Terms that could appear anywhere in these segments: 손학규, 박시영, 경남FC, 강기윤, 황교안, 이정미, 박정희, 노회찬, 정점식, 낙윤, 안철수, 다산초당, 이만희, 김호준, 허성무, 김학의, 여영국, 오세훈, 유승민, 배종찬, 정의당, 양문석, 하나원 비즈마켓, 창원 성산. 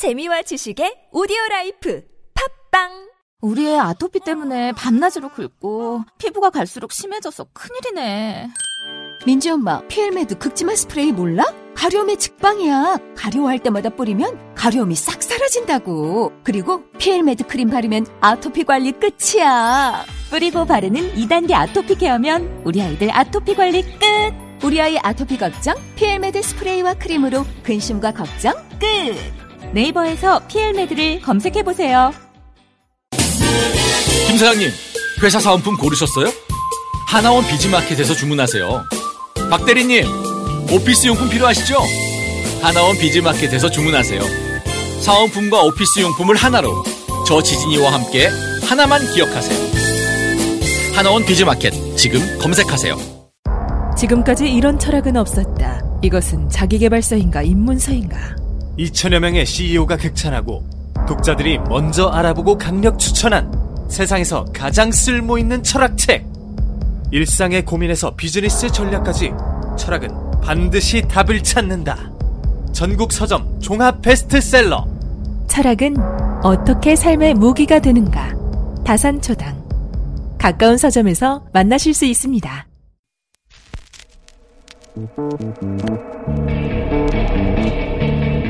재미와 지식의 오디오라이프 팝빵. 우리 애 아토피 때문에 밤낮으로 긁고 피부가 갈수록 심해져서 큰일이네. 민지 엄마, PL메드 극지마 스프레이 몰라? 가려움의 직방이야. 가려워할 때마다 뿌리면 가려움이 싹 사라진다고. 그리고 PL메드 크림 바르면 아토피 관리 끝이야. 뿌리고 바르는 2단계 아토피 케어면 우리 아이들 아토피 관리 끝. 우리 아이 아토피 걱정, PL메드 스프레이와 크림으로 근심과 걱정 끝. 네이버에서 PL메드를 검색해보세요. 김 사장님, 회사 사은품 고르셨어요? 하나원 비즈마켓에서 주문하세요. 박 대리님, 오피스 용품 필요하시죠? 하나원 비즈마켓에서 주문하세요. 사은품과 오피스 용품을 하나로, 저 지진이와 함께 하나만 기억하세요. 하나원 비즈마켓, 지금 검색하세요. 지금까지 이런 철학은 없었다. 이것은 자기개발서인가 입문서인가. 2천여 명의 CEO가 극찬하고 독자들이 먼저 알아보고 강력 추천한 세상에서 가장 쓸모있는 철학책. 일상의 고민에서 비즈니스 전략까지 철학은 반드시 답을 찾는다. 전국 서점 종합 베스트셀러. 철학은 어떻게 삶의 무기가 되는가. 다산초당. 가까운 서점에서 만나실 수 있습니다.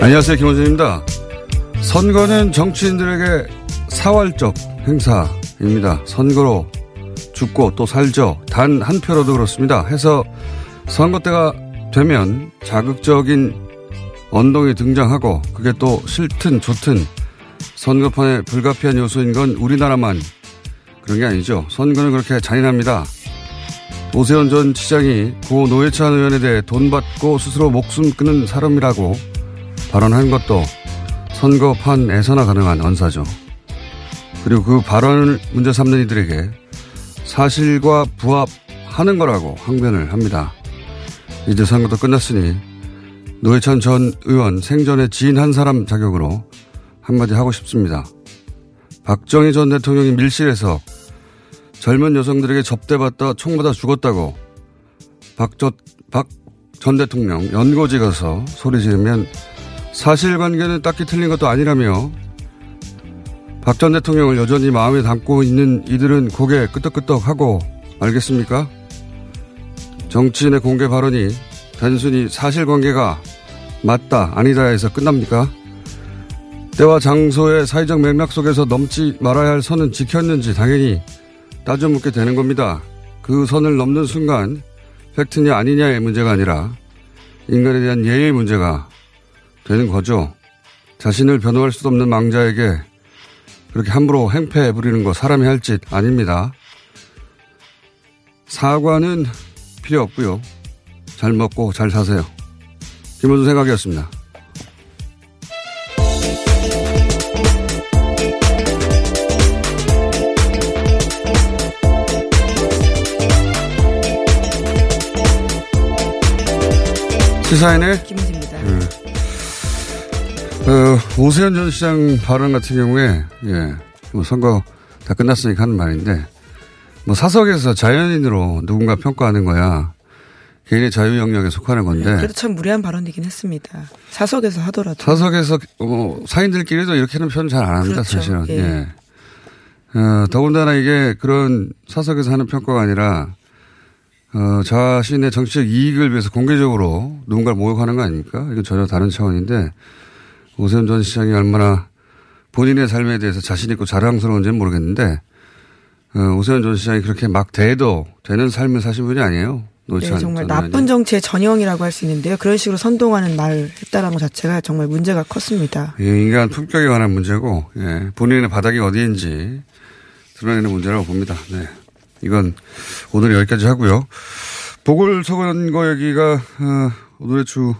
안녕하세요. 김호준입니다. 선거는 정치인들에게 사활적 행사입니다. 선거로 죽고 또 살죠. 단 한 표라도 그렇습니다. 해서 선거 때가 되면 자극적인 언동이 등장하고 그게 또 싫든 좋든 선거판에 불가피한 요소인 건 우리나라만 그런 게 아니죠. 선거는 그렇게 잔인합니다. 오세훈 전 시장이 고 노회찬 의원에 대해 돈 받고 스스로 목숨 끊은 사람이라고 발언한 것도 선거판에서나 가능한 언사죠. 그리고 그 발언을 문제 삼는 이들에게 사실과 부합하는 거라고 항변을 합니다. 이제 선거도 끝났으니 노회찬 전 의원 생전에 지인 한 사람 자격으로 한마디 하고 싶습니다. 박정희 전 대통령이 밀실에서 젊은 여성들에게 접대받다 총받아 죽었다고 박 전 대통령 연고지 가서 소리 지르면 사실관계는 딱히 틀린 것도 아니라며 박 전 대통령을 여전히 마음에 담고 있는 이들은 고개 끄덕끄덕하고 알겠습니까? 정치인의 공개 발언이 단순히 사실관계가 맞다 아니다 해서 끝납니까? 때와 장소의 사회적 맥락 속에서 넘지 말아야 할 선은 지켰는지 당연히 따져 묻게 되는 겁니다. 그 선을 넘는 순간 팩트냐 아니냐의 문제가 아니라 인간에 대한 예의의 문제가 되는 거죠. 자신을 변호할 수도 없는 망자에게 그렇게 함부로 행패 부리는 거 사람이 할 짓 아닙니다. 사과는 필요 없고요. 잘 먹고 잘 사세요. 김호준 생각이었습니다. 시사인의 김호준입니다. 오세훈 전 시장 발언 같은 경우에, 선거 다 끝났으니까 하는 말인데, 사석에서 자연인으로 누군가 평가하는 거야. 개인의 자유 영역에 속하는 건데. 그래도 참 무례한 발언이긴 했습니다. 사석에서 하더라도. 사석에서, 사인들끼리도 이렇게 하는 표현 잘 안 합니다, 그렇죠. 사실은. 더군다나 이게 그런 사석에서 하는 평가가 아니라, 자신의 정치적 이익을 위해서 공개적으로 누군가를 모욕하는 거 아닙니까? 이건 전혀 다른 차원인데, 오세훈 전 시장이 얼마나 본인의 삶에 대해서 자신 있고 자랑스러운지는 모르겠는데 오세훈 전 시장이 그렇게 막 대도 되는 삶을 사신 분이 아니에요. 네, 정말 나쁜 정치의 전형이라고 할 수 있는데요. 그런 식으로 선동하는 말을 했다는 것 자체가 정말 문제가 컸습니다. 예, 인간 품격에 관한 문제고 예, 본인의 바닥이 어디인지 드러내는 문제라고 봅니다. 네, 이건 오늘 여기까지 하고요. 보궐선거 얘기가 오늘의 주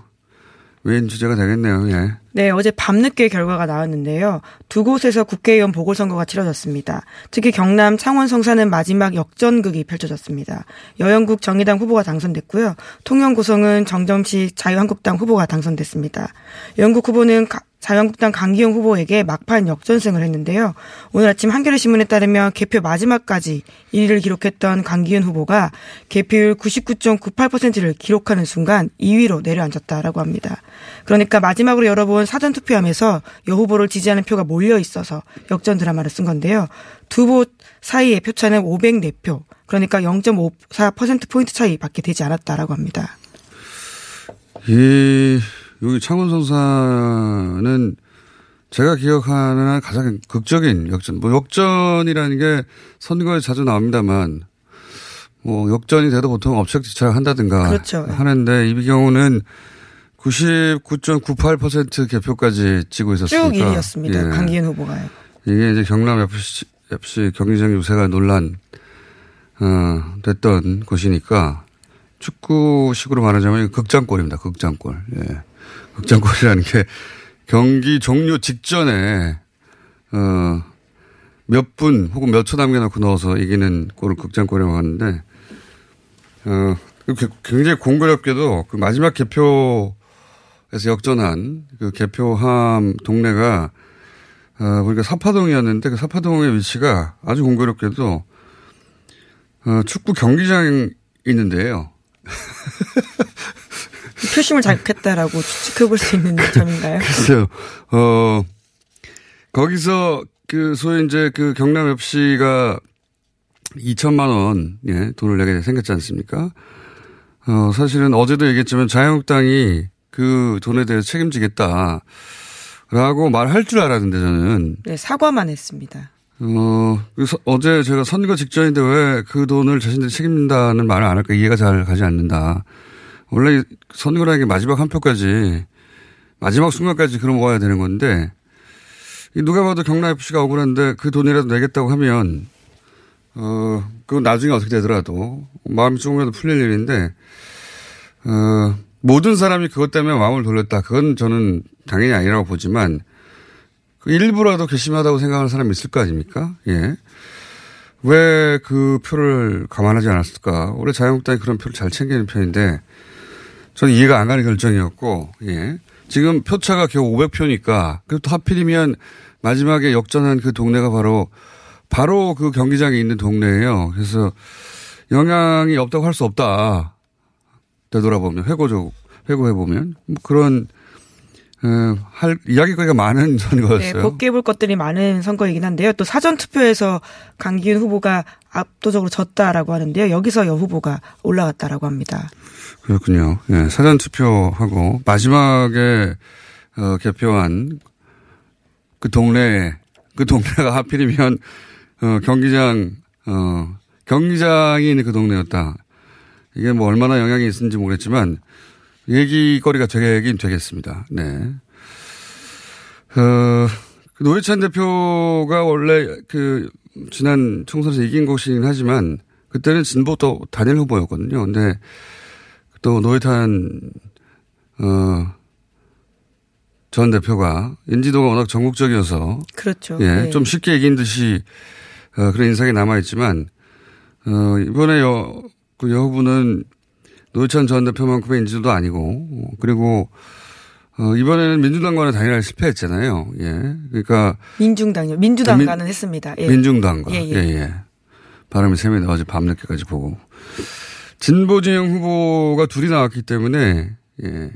메인 주제가 되겠네요. 예. 네, 어제 밤늦게 결과가 나왔는데요. 두 곳에서 국회의원 보궐선거가 치러졌습니다. 특히 경남 창원 성산은 마지막 역전극이 펼쳐졌습니다. 여영국 정의당 후보가 당선됐고요. 통영 고성은 정점식 자유한국당 후보가 당선됐습니다. 여영국 후보는 자유한국당 강기윤 후보에게 막판 역전승을 했는데요. 오늘 아침 한겨레신문에 따르면 개표 마지막까지 1위를 기록했던 강기윤 후보가 개표율 99.98%를 기록하는 순간 2위로 내려앉았다라고 합니다. 그러니까 마지막으로 열어본 사전투표함에서 여 후보를 지지하는 표가 몰려있어서 역전 드라마를 쓴 건데요. 두 보 사이의 표차는 504표, 그러니까 0.54%포인트 차이밖에 되지 않았다라고 합니다. 여기 창원성사는 제가 기억하는 한 가장 극적인 역전. 뭐 역전이라는 게 선거에 자주 나옵니다만 뭐 역전이 돼도 보통 업적지차한다든가 그렇죠. 하는데 이 경우는 99.98% 개표까지 지고 있었으니까. 쭉 1위였습니다. 예. 강기현 후보가요. 이게 이제 경남FC 경기장 유세가 논란 됐던 곳이니까 축구식으로 말하자면 극장골입니다. 극장골. 예. 극장골이라는 게 경기 종료 직전에 몇 분 혹은 몇 초 남겨놓고 넣어서 이기는 골을 극장골이라고 하는데 굉장히 공교롭게도 그 마지막 개표에서 역전한 그 개표함 동네가 보니까 사파동이었는데 그 사파동의 위치가 아주 공교롭게도 축구 경기장 있는데요. 표심을 자극했다라고 추측해볼 수 있는 점인가요? 글쎄요. 거기서 그 소위 이제 그 경남 FC가 2천만 원 예, 돈을 내게 생겼지 않습니까? 사실은 어제도 얘기했지만 자유한국당이 그 돈에 대해서 책임지겠다라고 말할 줄 알았는데 저는. 네, 사과만 했습니다. 어제 제가 선거 직전인데 왜 그 돈을 자신들이 책임진다는 말을 안 할까 이해가 잘 가지 않는다. 원래 선거라는 게 마지막 한 표까지 마지막 순간까지 그걸 모아야 되는 건데 누가 봐도 경남FC가 억울한데 그 돈이라도 내겠다고 하면 그건 나중에 어떻게 되더라도 마음이 조금이라도 풀릴 일인데 모든 사람이 그것 때문에 마음을 돌렸다. 그건 저는 당연히 아니라고 보지만 일부라도 괘씸하다고 생각하는 사람이 있을 거 아닙니까? 예. 왜 그 표를 감안하지 않았을까? 원래 자유한국당이 그런 표를 잘 챙기는 편인데 저는 이해가 안 가는 결정이었고, 예. 지금 표차가 겨우 500표니까, 그리고 또 하필이면 마지막에 역전한 그 동네가 바로 그 경기장에 있는 동네예요. 그래서 영향이 없다고 할 수 없다. 되돌아보면, 회고해보면. 뭐 그런, 할 이야기거리가 많은 선거였어요. 네, 복귀해볼 것들이 많은 선거이긴 한데요. 또 사전투표에서 강기윤 후보가 압도적으로 졌다라고 하는데요. 여기서 여 후보가 올라갔다라고 합니다. 그렇군요. 네, 사전투표하고 마지막에 개표한 그 동네가 하필이면 경기장이 있는 그 동네였다. 이게 뭐 얼마나 영향이 있는지 모르겠지만 얘기거리가 되긴 되겠습니다. 네. 노회찬 대표가 원래 그 지난 총선에서 이긴 곳이긴 하지만 그때는 진보도 단일 후보였거든요. 근데 또 노회찬 전 대표가 인지도가 워낙 전국적이어서 그렇죠. 예, 네. 좀 쉽게 이긴 듯이 그런 인상이 남아 있지만 이번에 그 여후부는 노회찬 전 대표만큼의 인지도도 아니고 그리고 이번에는 민주당과는 단일화를 실패했잖아요. 예, 그러니까 민중당요. 민주당과는 했습니다. 예. 민중당과. 예. 발음이 세면 어제 밤늦게까지 보고 진보 진영 후보가 둘이 나왔기 때문에 예,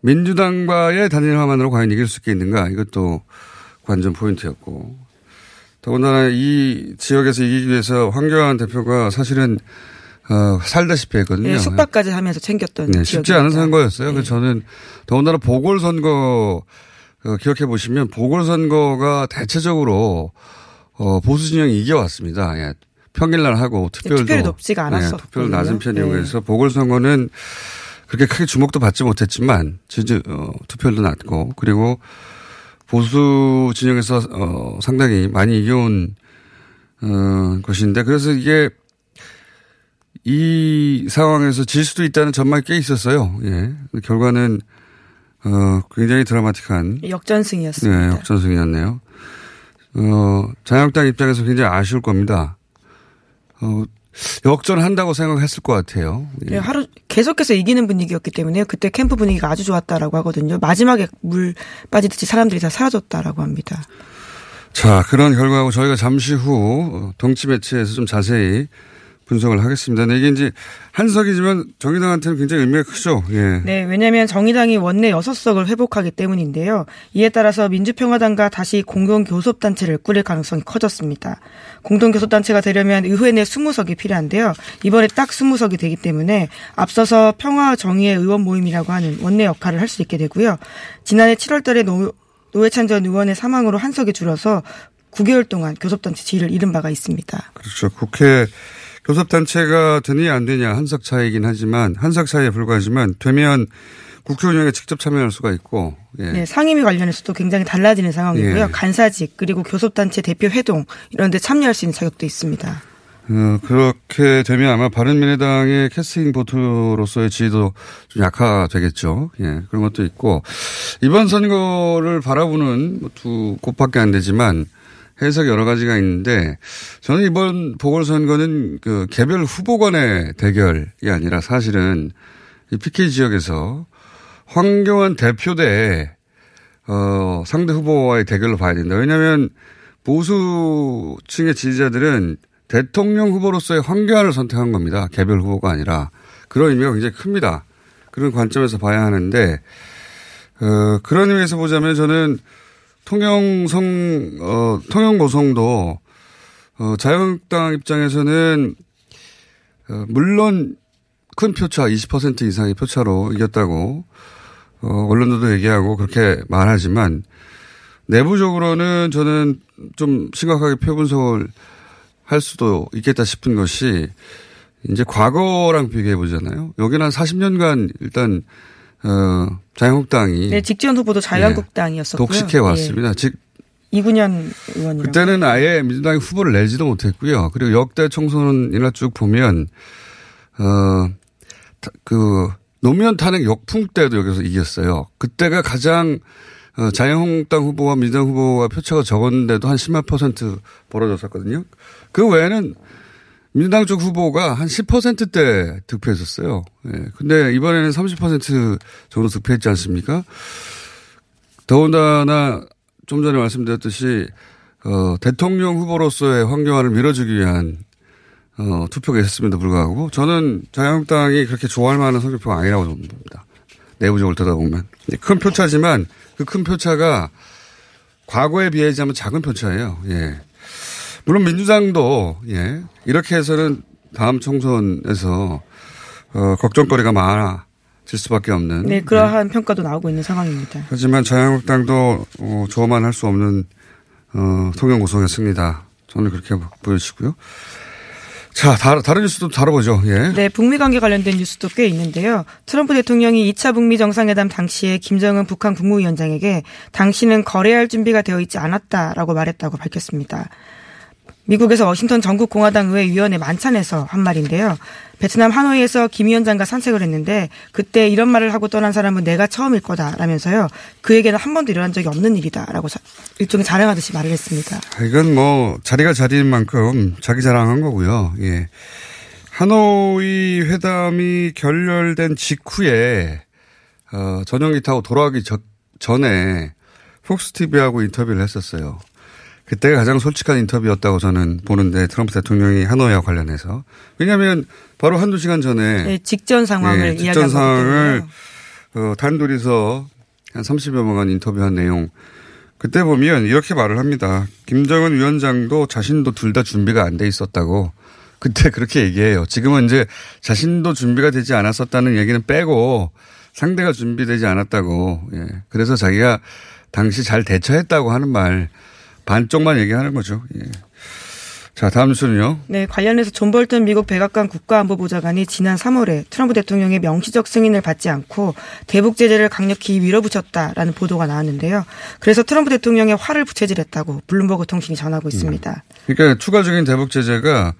민주당과의 단일화만으로 과연 이길 수 있겠는가 이것도 관전 포인트였고 더군다나 이 지역에서 이기기 위해서 황교안 대표가 사실은 살다시피 했거든요. 네, 숙박까지 하면서 챙겼던. 네, 쉽지 않은 선거였어요. 네. 그래서 저는 더군다나 보궐선거 기억해 보시면 보궐선거가 대체적으로 보수 진영이 이겨왔습니다. 예. 평일날 하고 투표율도 네, 높지가 않았어. 네, 투표율 낮은 편이고 그래서 네. 보궐선거는 그렇게 크게 주목도 받지 못했지만 진짜 투표율도 낮고 그리고 보수 진영에서 상당히 많이 이겨온 것인데 그래서 이게 이 상황에서 질 수도 있다는 전망이 꽤 있었어요. 예. 결과는 굉장히 드라마틱한 역전승이었습니다. 네, 역전승이었네요. 자유한국당 입장에서 굉장히 아쉬울 겁니다. 역전한다고 생각했을 것 같아요. 예. 하루 계속해서 이기는 분위기였기 때문에 그때 캠프 분위기가 아주 좋았다라고 하거든요. 마지막에 물 빠지듯이 사람들이 다 사라졌다라고 합니다. 자, 그런 결과하고 저희가 잠시 후 동치 매체에서 좀 자세히 분석을 하겠습니다. 네, 이게 이제 한석이지만 정의당한테는 굉장히 의미가 크죠. 예. 네, 왜냐하면 정의당이 원내 6석을 회복하기 때문인데요. 이에 따라서 민주평화당과 다시 공동교섭단체를 꾸릴 가능성이 커졌습니다. 공동교섭단체가 되려면 의회 내 20석이 필요한데요. 이번에 딱 20석이 되기 때문에 앞서서 평화정의의 의원 모임이라고 하는 원내 역할을 할 수 있게 되고요. 지난해 7월 달에 노회찬 전 의원의 사망으로 한 석이 줄어서 9개월 동안 교섭단체 지위를 잃은 바가 있습니다. 그렇죠. 국회 교섭단체가 되느냐 안 되냐 한석 차이긴 하지만 한석 차이에 불과하지만 되면 국회 운영에 직접 참여할 수가 있고 예. 네, 상임위 관련해서도 굉장히 달라지는 상황이고요. 예. 간사직 그리고 교섭단체 대표 회동 이런 데 참여할 수 있는 자격도 있습니다. 그렇게 되면 아마 바른미래당의 캐스팅 보트로서의 지위도 좀 약화되겠죠. 예, 그런 것도 있고 이번 선거를 바라보는 두 곳밖에 안 되지만 해석이 여러 가지가 있는데 저는 이번 보궐선거는 그 개별 후보 간의 대결이 아니라 사실은 이 PK 지역에서 황교안 대표 대 상대 후보와의 대결로 봐야 된다. 왜냐하면 보수층의 지지자들은 대통령 후보로서의 황교안을 선택한 겁니다. 개별 후보가 아니라. 그런 의미가 굉장히 큽니다. 그런 관점에서 봐야 하는데 그런 의미에서 보자면 저는 통영고성도, 자유한국당 입장에서는, 물론 큰 표차, 20% 이상의 표차로 이겼다고, 언론들도 얘기하고 그렇게 말하지만, 내부적으로는 저는 좀 심각하게 표 분석을 할 수도 있겠다 싶은 것이, 이제 과거랑 비교해 보잖아요. 여기는 한 40년간 일단, 자유한국당이. 네, 직전 후보도 자유한국당이었었고요. 네, 독식해 왔습니다. 예. 이군현 의원이요. 그때는 아예 민주당이 후보를 내지도 못했고요. 그리고 역대 총선이나 쭉 보면, 노무현 탄핵 역풍 때도 여기서 이겼어요. 그때가 가장 자유한국당 후보와 민주당 후보가 표차가 적었는데도 한 10만 % 벌어졌었거든요. 그 외에는 민주당 쪽 후보가 한 10%대 득표했었어요. 예. 근데 이번에는 30% 정도 득표했지 않습니까? 더군다나 좀 전에 말씀드렸듯이, 대통령 후보로서의 황교안을 밀어주기 위한, 투표가 있었음에도 불구하고 저는 자유한국당이 그렇게 좋아할 만한 성적표가 아니라고 저는 봅니다. 내부적으로 들여다보면. 큰 표차지만 그 큰 표차가 과거에 비해자면 작은 표차예요. 예. 물론 민주당도 예 이렇게 해서는 다음 총선에서 걱정거리가 많아질 수밖에 없는 네 그러한 네. 평가도 나오고 있는 상황입니다. 하지만 자유한국당도 저만 할 수 없는 통영고성의 승리다. 저는 그렇게 보여지고요. 자, 다른 뉴스도 다뤄보죠. 예. 네, 북미 관계 관련된 뉴스도 꽤 있는데요. 트럼프 대통령이 2차 북미 정상회담 당시에 김정은 북한 국무위원장에게 당신은 거래할 준비가 되어 있지 않았다라고 말했다고 밝혔습니다. 미국에서 워싱턴 전국공화당 의회 위원회 만찬에서 한 말인데요. 베트남 하노이에서 김 위원장과 산책을 했는데 그때 이런 말을 하고 떠난 사람은 내가 처음일 거다라면서요. 그에게는 한 번도 일어난 적이 없는 일이다라고 일종의 자랑하듯이 말을 했습니다. 이건 뭐 자리가 자리인 만큼 자기 자랑한 거고요. 예. 하노이 회담이 결렬된 직후에 전용기 타고 돌아가기 전에 폭스TV하고 인터뷰를 했었어요. 그때가 가장 솔직한 인터뷰였다고 저는 보는데 트럼프 대통령이 하노이와 관련해서. 왜냐하면 바로 한두 시간 전에. 네, 직전 상황을 이야기하고 직전 상황을 단둘이서 한 30여 분간 인터뷰한 내용. 그때 보면 이렇게 말을 합니다. 김정은 위원장도 자신도 둘 다 준비가 안 돼 있었다고 그때 그렇게 얘기해요. 지금은 이제 자신도 준비가 되지 않았었다는 얘기는 빼고 상대가 준비되지 않았다고. 예. 그래서 자기가 당시 잘 대처했다고 하는 말 반쪽만 얘기하는 거죠. 예. 자, 다음 뉴스는요. 네, 관련해서 존 볼턴 미국 백악관 국가안보보좌관이 지난 3월에 트럼프 대통령의 명시적 승인을 받지 않고 대북 제재를 강력히 밀어붙였다라는 보도가 나왔는데요. 그래서 트럼프 대통령의 화를 부채질했다고 블룸버그 통신이 전하고 있습니다. 그러니까 추가적인 대북 제재가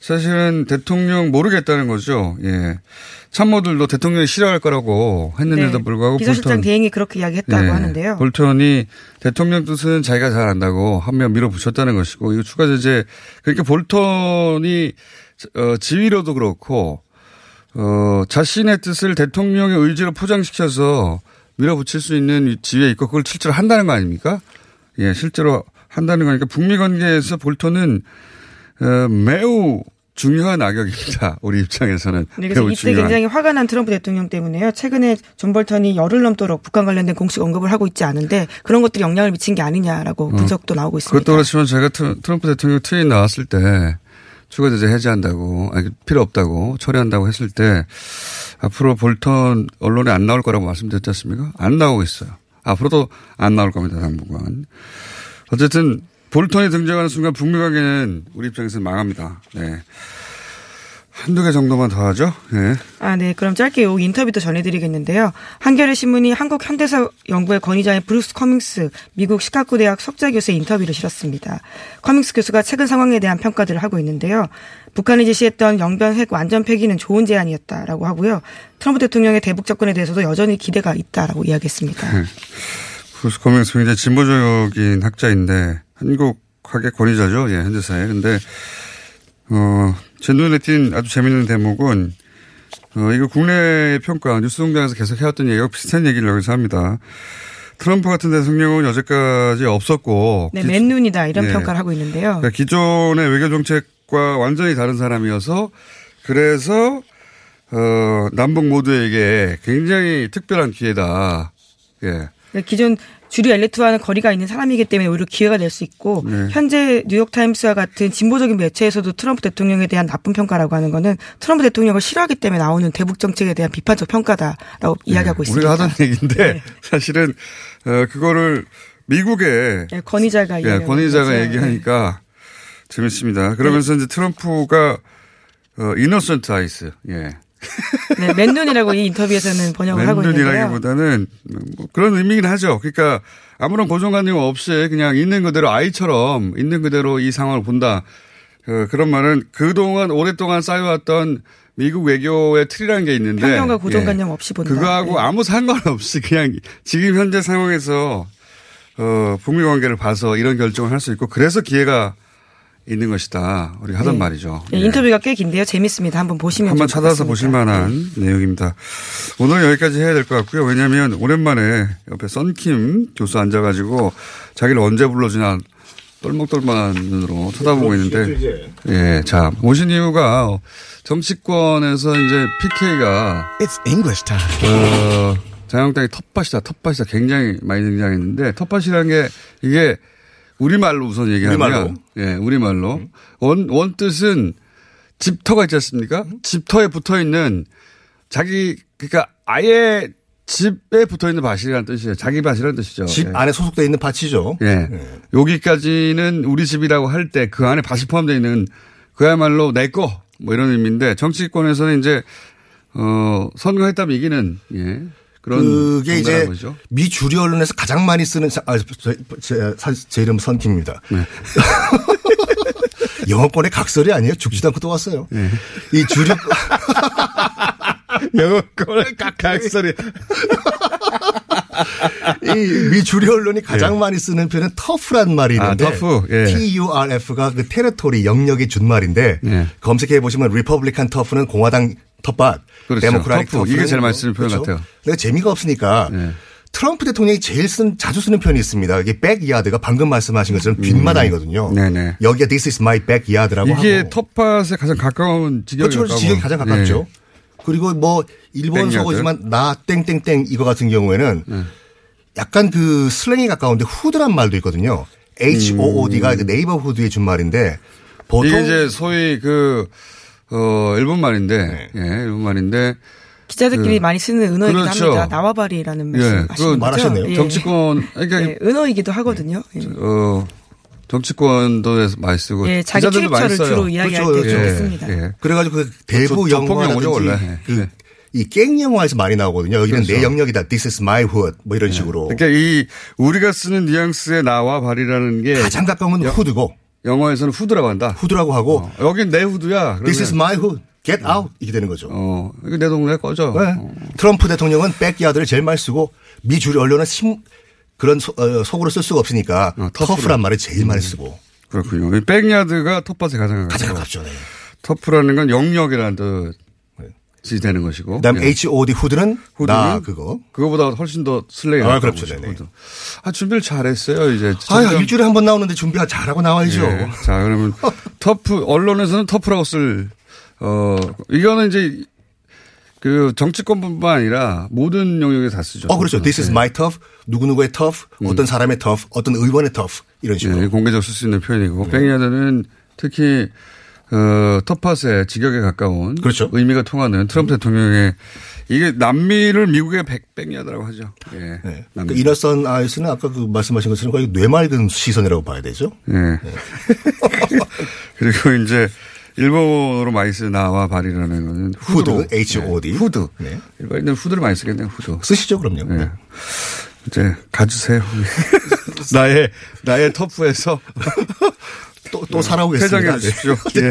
사실은 대통령 모르겠다는 거죠. 예. 참모들도 대통령이 싫어할 거라고 했는데도 네, 불구하고 비서실장 볼턴 대행이 그렇게 이야기했다고 예, 하는데요. 볼턴이 대통령 뜻은 자기가 잘 안다고 한 명 밀어붙였다는 것이고, 이거 추가 제재, 그러니까 볼턴이 지위로도 그렇고 자신의 뜻을 대통령의 의지로 포장시켜서 밀어붙일 수 있는 지위에 있고 그걸 실제로 한다는 거 아닙니까? 예, 실제로 한다는 거니까 북미 관계에서 볼턴은 매우 중요한 악역입니다. 우리 입장에서는. 네, 그래서 이때 중요한. 굉장히 화가 난 트럼프 대통령 때문에요. 최근에 존 볼턴이 열흘 넘도록 북한 관련된 공식 언급을 하고 있지 않은데 그런 것들이 영향을 미친 게 아니냐라고 분석도 나오고 있습니다. 그것도 그렇지만 제가 트럼프 대통령 트윗 나왔을 때 추가 제재 해제한다고, 아니, 필요 없다고 처리한다고 했을 때 앞으로 볼턴 언론에 안 나올 거라고 말씀드렸지 않습니까? 안 나오고 있어요. 앞으로도 안 나올 겁니다. 당분간. 어쨌든 볼턴이 등장하는 순간 북미 관계는 우리 입장에서는 망합니다. 네. 한두 개 정도만 더 하죠. 네. 아, 네. 그럼 짧게 요 인터뷰도 전해드리겠는데요. 한겨레신문이 한국 현대사 연구의 권위자인 브루스 커밍스 미국 시카고 대학 석좌 교수의 인터뷰를 실었습니다. 커밍스 교수가 최근 상황에 대한 평가들을 하고 있는데요. 북한이 제시했던 영변 핵 완전 폐기는 좋은 제안이었다라고 하고요. 트럼프 대통령의 대북 접근에 대해서도 여전히 기대가 있다라고 이야기했습니다. 브루스 커밍스 굉장히 진보적인 학자인데 한국학의 권위자죠. 예, 현대사에. 근데, 제 눈에 띈 아주 재밌는 대목은, 이거 국내 평가, 뉴스공장에서 계속 해왔던 얘기하고 비슷한 얘기를 여기서 합니다. 트럼프 같은 대통령은 여태까지 없었고. 네, 맨눈이다. 이런 예, 평가를 하고 있는데요. 그러니까 기존의 외교정책과 완전히 다른 사람이어서, 그래서, 남북 모두에게 굉장히 특별한 기회다. 예. 기존 주류 엘리트와는 거리가 있는 사람이기 때문에 오히려 기회가 될 수 있고 네. 현재 뉴욕타임스와 같은 진보적인 매체에서도 트럼프 대통령에 대한 나쁜 평가라고 하는 거는 트럼프 대통령을 싫어하기 때문에 나오는 대북 정책에 대한 비판적 평가다라고 네. 이야기하고 있습니다. 우리가 하던 얘기인데 네. 사실은 그거를 미국의 네, 권위자가, 네, 권위자가 얘기하니까 네. 재밌습니다. 그러면서 네. 이제 트럼프가 이노센트 아이스. 예. 네, 맨눈이라고 이 인터뷰에서는 번역을 하고 있는데요. 맨눈이라기보다는 뭐 그런 의미긴 하죠. 그러니까 아무런 고정관념 없이 그냥 있는 그대로 아이처럼 있는 그대로 이 상황을 본다. 그런 말은 그동안 오랫동안 쌓여왔던 미국 외교의 틀이라는 게 있는데. 편견과 고정관념 예, 없이 본다. 그거하고 네. 아무 상관없이 그냥 지금 현재 상황에서 북미 관계를 봐서 이런 결정을 할 수 있고 그래서 기회가 있는 것이다. 우리 하던 네. 말이죠. 네. 인터뷰가 꽤 긴데요. 재밌습니다. 한번 보시면 한번 찾아서 보실 만한 네. 내용입니다. 오늘 여기까지 해야 될 것 같고요. 왜냐하면 오랜만에 옆에 썬킴 교수 앉아가지고 자기를 언제 불러주나 똘망똘망한 눈으로 쳐다보고 있는데 예, 자 모신 이유가 정치권에서 이제 PK가 It's English time. 자영당이 텃밭이다. 굉장히 많이 등장했는데 텃밭이라는 게 이게 우리말로 우선 얘기하면 예, 우리말로. 원 뜻은 집터가 있지 않습니까? 집터에 붙어 있는 자기 그러니까 아예 집에 붙어 있는 밭이라는 뜻이에요. 자기 밭이라는 뜻이죠. 집 예. 안에 소속되어 있는 밭이죠. 예. 예. 여기까지는 우리 집이라고 할 때 그 안에 밭이 포함되어 있는 그야말로 내 거 뭐 이런 의미인데 정치권에서는 이제 선거했다면 이기는 예. 그게 이제 거죠? 미 주류 언론에서 가장 많이 쓰는 제 이름 선티입니다. 네. 영어권의 각설이 아니에요. 죽지도 않고 또 왔어요. 네. 이 주류 영어권의 각설이 이 미 주류 언론이 가장 예. 많이 쓰는 표현은 터프란 말이 있는데 터프. 예. TURF가 그 테레토리 영역이 준 말인데 예. 검색해 보시면 리퍼블리칸 터프는 공화당 텃밭, 그렇죠. 데모크라틱 터프. 이게 제일 많이 쓰는 표현 그렇죠? 같아요. 근데 재미가 없으니까 네. 트럼프 대통령이 제일 자주 쓰는 표현이 있습니다. 이게 백야드가 방금 말씀하신 것처럼 뒷마당이거든요. 네네. 여기가 this is my backyard라고 하고. 이게 텃밭에 가장 가까운 지역이죠. 그렇죠. 지역이 가장 가깝죠. 네. 그리고 뭐 일본 서거지만 나 땡땡땡 이거 같은 경우에는 네. 약간 그 슬랭에 가까운데 후드란 말도 있거든요. HOOD가 네이버후드에 준 말인데 보통 이게 이제 소위 그 일본 말인데, 네. 예, 일본 말인데 기자들끼리 그, 많이 쓰는 은어이긴 그렇죠. 합니다. 나와바리라는 말씀 예, 아시는 거죠? 말하셨네요. 예. 정치권 그러니까 예, 은어이기도 하거든요. 예. 정치권도 많이 쓰고 예, 자기 기자들도 많이 써요. 주로 이야기할 그렇죠, 때 쓰겠습니다. 그렇죠. 예, 예. 그래가지고 그 대부 영화라든지 원래. 그 이 깽 영화에서 많이 나오거든요. 여기는 그렇죠. 내 영역이다. This is my hood. 뭐 이런 예. 식으로. 그러니까 이 우리가 쓰는 뉘앙스의 나와바리라는 게 가장 가까운 건 후드고. 영어에서는 후드라고 한다. 후드라고 하고 여긴 내 후드야. This is my hood. Get out 이게 되는 거죠. 이거 내 동네 꺼져. 네. 트럼프 대통령은 백야드를 제일 많이 쓰고 미 주류 언론은 그런 속으로 쓸 수가 없으니까 터프란 말을 제일 많이 쓰고. 그렇군요. 백야드가 텃밭에 가장 가깝죠. 네. 터프라는 건 영역이라는 뜻이 되는 것이고. 그다음 예. HOD 후드는 나 그거보다 훨씬 더 슬레이가 그렇죠. 준비를 잘했어요 이제. 일주일에 한 번 나오는데 준비 잘하고 나와야죠. 예. 자 그러면 터프 언론에서는 터프라고 쓸. 이거는 이제 그 정치권뿐만 아니라 모든 영역에 다 쓰죠. 그렇죠. This is my tough, 누구누구의 tough, 어떤 사람의 tough, 어떤 의원의 tough 이런 식으로. 네, 공개적으로 쓸 수 있는 표현이고 백야드는 특히 텃밭에 직역에 가까운 그렇죠. 의미가 통하는 트럼프 대통령의 이게 남미를 미국의 백야드라고 하죠. 예, 네. 그 이너선 아이스는 아까 그 말씀하신 것처럼 거의 뇌맑은 시선이라고 봐야 되죠. 네. 네. 그리고 이제 일본어로 많이 쓰는 나와 발이라는 거는 후드, HOD. 네. 후드. 네. 일반인들은 후드를 많이 쓰겠네요, 후드. 쓰시죠, 그럼요. 네. 이제 가주세요. 나의 터프에서. 또 살아오겠습니다. 퇴장해 주십시오. 네. 네.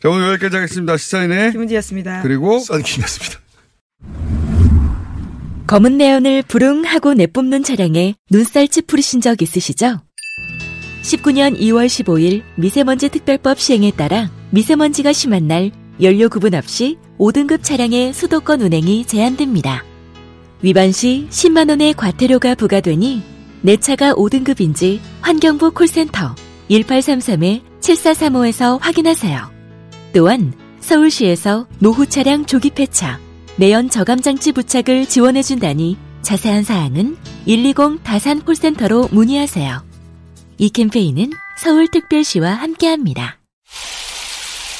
자, 오늘 여기까지 하겠습니다. 시사인의 김은지였습니다. 그리고 썬킴이었습니다. 검은 내연을 부릉 하고 내뿜는 차량에 눈살 찌푸리신 적 있으시죠? 19년 2월 15일 미세먼지 특별법 시행에 따라 미세먼지가 심한 날 연료 구분 없이 5등급 차량의 수도권 운행이 제한됩니다. 위반 시 10만 원의 과태료가 부과되니 내 차가 5등급인지 환경부 콜센터 1833-7435에서 확인하세요. 또한 서울시에서 노후 차량 조기 폐차, 매연 저감 장치 부착을 지원해 준다니 자세한 사항은 120 다산 콜센터로 문의하세요. 이 캠페인은 서울특별시와 함께합니다.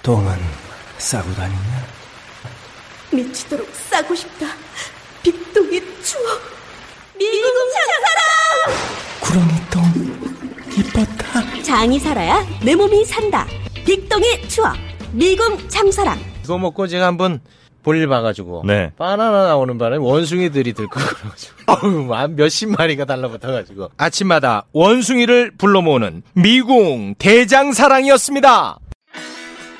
똥은 싸고 다니냐? 미치도록 싸고 싶다. 빅똥의 추억. 미궁 장사랑. 구렁이 똥 이뻤다. 장이 살아야 내 몸이 산다. 빅똥의 추억. 미궁 장사랑. 이거 먹고 제가 한번 볼일 봐가지고 네. 바나나 나오는 바람에 원숭이들이 들끓어가지고 몇십 마리가 달라붙어가지고 아침마다 원숭이를 불러 모으는 미궁 대장사랑이었습니다.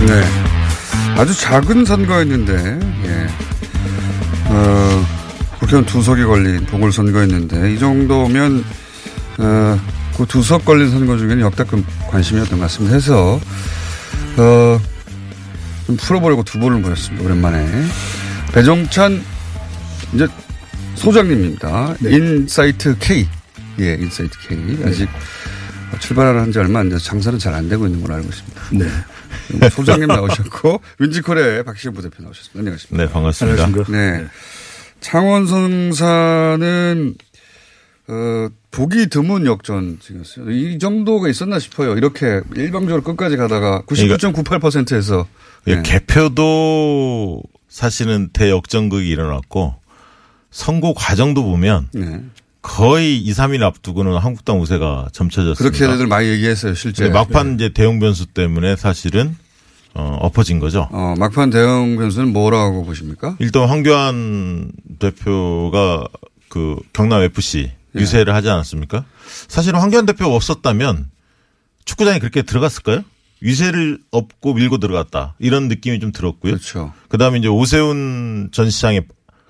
네. 아주 작은 선거였는데, 예. 국회의원 2석이 걸린 보궐선거였는데, 이 정도면, 그 2석 걸린 선거 중에는 역대급 관심이었던 것 같습니다. 해서, 좀 풀어보려고 두부를 모였습니다. 오랜만에. 배종찬, 이제, 소장님입니다. 네. 인사이트케이. 예, 인사이트케이. 네. 아직 출발을 한 지 얼마 안 돼서 장사는 잘 안 되고 있는 걸로 알고 있습니다. 네. 소장님 나오셨고 윈지코리아의 박시영 부대표 나오셨습니다. 안녕하십니까? 네, 반갑습니다. 안녕하십니까? 네, 창원 성산은 보기 드문 역전이었어요. 이 정도가 있었나 싶어요. 이렇게 일방적으로 끝까지 가다가 99.98%에서 네. 개표도 사실은 대역전극이 일어났고 선거 과정도 보면 네. 거의 2, 3일 앞두고는 한국당 우세가 점쳐졌습니다. 그렇게 애들 많이 얘기했어요, 실제. 막판 이제 대형 변수 때문에 사실은 엎어진 거죠. 막판 대형 변수는 뭐라고 보십니까? 일단 황교안 대표가 그 경남FC 유세를 하지 않았습니까? 사실은 황교안 대표가 없었다면 축구장에 그렇게 들어갔을까요? 유세를 엎고 밀고 들어갔다. 이런 느낌이 좀 들었고요. 그렇죠. 그 다음에 이제 오세훈 전 시장의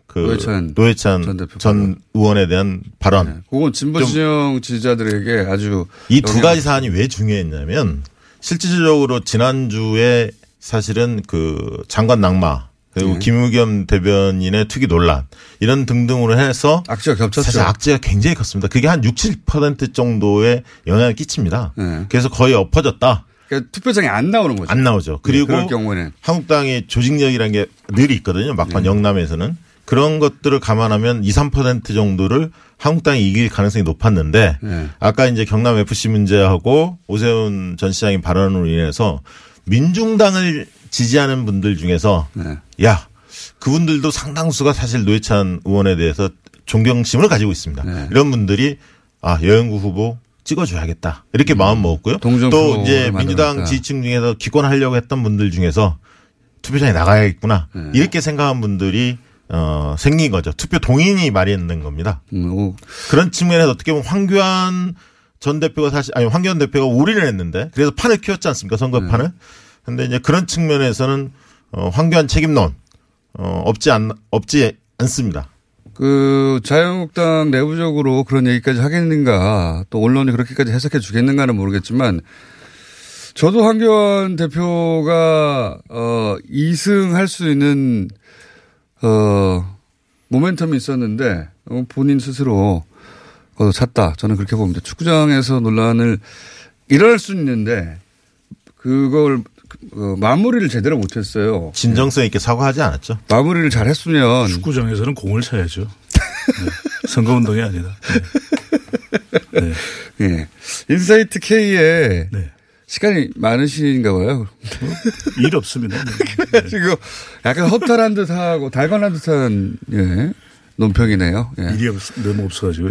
그 노회찬 전 의원에 대한 발언. 네. 그건 진보 진영 지지자들에게 아주. 이 두 가지 사안이 왜 중요했냐면 실질적으로 지난주에 사실은 그 장관 낙마 그리고 네. 김우겸 대변인의 투기 논란 이런 등등으로 해서 악재가 겹쳤죠. 사실 악재가 굉장히 컸습니다. 그게 한 6, 7% 정도의 영향을 끼칩니다. 네. 그래서 거의 엎어졌다. 그러니까 투표장에 안 나오는 거죠. 안 나오죠. 그리고 네, 그럴 경우에는. 한국당의 조직력이라는 게 늘 있거든요. 막판 네. 영남에서는. 그런 것들을 감안하면 2, 3% 정도를 한국당이 이길 가능성이 높았는데 네. 아까 이제 경남 FC 문제하고 오세훈 전 시장의 발언으로 인해서 민중당을 지지하는 분들 중에서 네. 야, 그분들도 상당수가 사실 노회찬 의원에 대해서 존경심을 가지고 있습니다. 네. 이런 분들이 아, 여영국 후보 찍어줘야겠다. 이렇게 마음 먹었고요. 또 이제 민주당 지지층 중에서 기권하려고 했던 분들 중에서 투표장에 나가야겠구나. 네. 이렇게 생각한 분들이 생긴 거죠. 투표 동인이 마련된 겁니다. 그런 측면에서 어떻게 보면 황교안 전 대표가 사실, 아니, 황교안 대표가 올인을 했는데, 그래서 판을 키웠지 않습니까? 선거판을. 네. 근데 이제 그런 측면에서는, 황교안 책임론, 없지 않습니다. 그, 자유한국당 내부적으로 그런 얘기까지 하겠는가, 또 언론이 그렇게까지 해석해 주겠는가는 모르겠지만, 저도 황교안 대표가, 2승 할 수 있는 모멘텀이 있었는데 본인 스스로 찼다. 저는 그렇게 봅니다. 축구장에서 논란을 일어날 수 있는데 그걸 마무리를 제대로 못했어요. 진정성 있게 사과하지 않았죠. 마무리를 잘했으면. 축구장에서는 공을 차야죠. 네. 선거운동이 아니다. 네. 네. 네. 인사이트케이에 네. 시간이 많으신가 봐요. 일 없습니다. 그래가지고 약간 허탈한 듯하고 달관한 듯한 예, 논평이네요. 예. 일이 너무 없어가지고요.